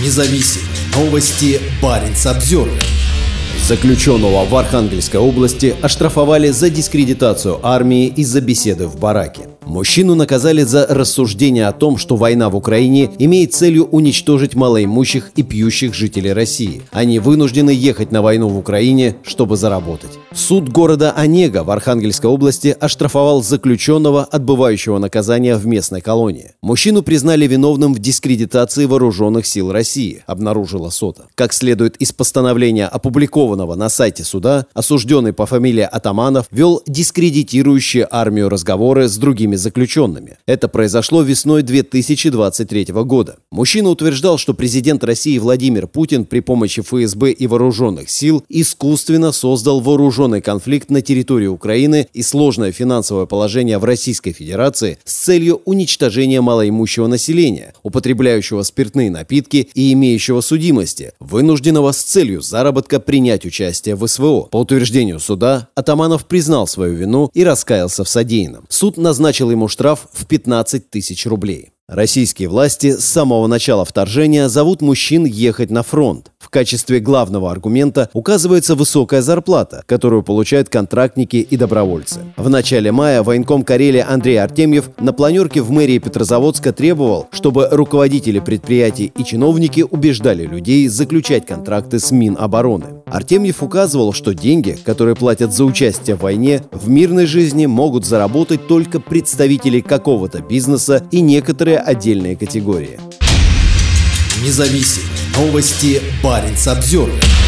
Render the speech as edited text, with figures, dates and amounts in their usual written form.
независим. Новости Barents Observer. Заключенного в Архангельской области оштрафовали за дискредитацию армии из-за беседы в бараке. Мужчину наказали за рассуждение о том, что война в Украине имеет целью уничтожить малоимущих и пьющих жителей России. Они вынуждены ехать на войну в Украине, чтобы заработать. Суд города Онега в Архангельской области оштрафовал заключенного, отбывающего наказание в местной колонии. Мужчину признали виновным в дискредитации вооруженных сил России, обнаружила СОТа. Как следует из постановления, опубликованного на сайте суда, осужденный по фамилии Атаманов вел дискредитирующие армию разговоры с другими заключенными. Это произошло весной 2023 года. Мужчина утверждал, что президент России Владимир Путин при помощи ФСБ и вооруженных сил искусственно создал вооруженный конфликт на территории Украины и сложное финансовое положение в Российской Федерации с целью уничтожения малоимущего населения, употребляющего спиртные напитки и имеющего судимости, вынужденного с целью заработка принять участие в СВО. По утверждению суда, Атаманов признал свою вину и раскаялся в содеянном. Суд назначил ему штраф в 15 тысяч рублей. Российские власти с самого начала вторжения зовут мужчин ехать на фронт. В качестве главного аргумента указывается высокая зарплата, которую получают контрактники и добровольцы. В начале мая военком Карелии Андрей Артемьев на планерке в мэрии Петрозаводска требовал, чтобы руководители предприятий и чиновники убеждали людей заключать контракты с Минобороны. Артемьев указывал, что деньги, которые платят за участие в войне, в мирной жизни могут заработать только представители какого-то бизнеса и некоторые отдельные категории. Независимые новости Barents Observer.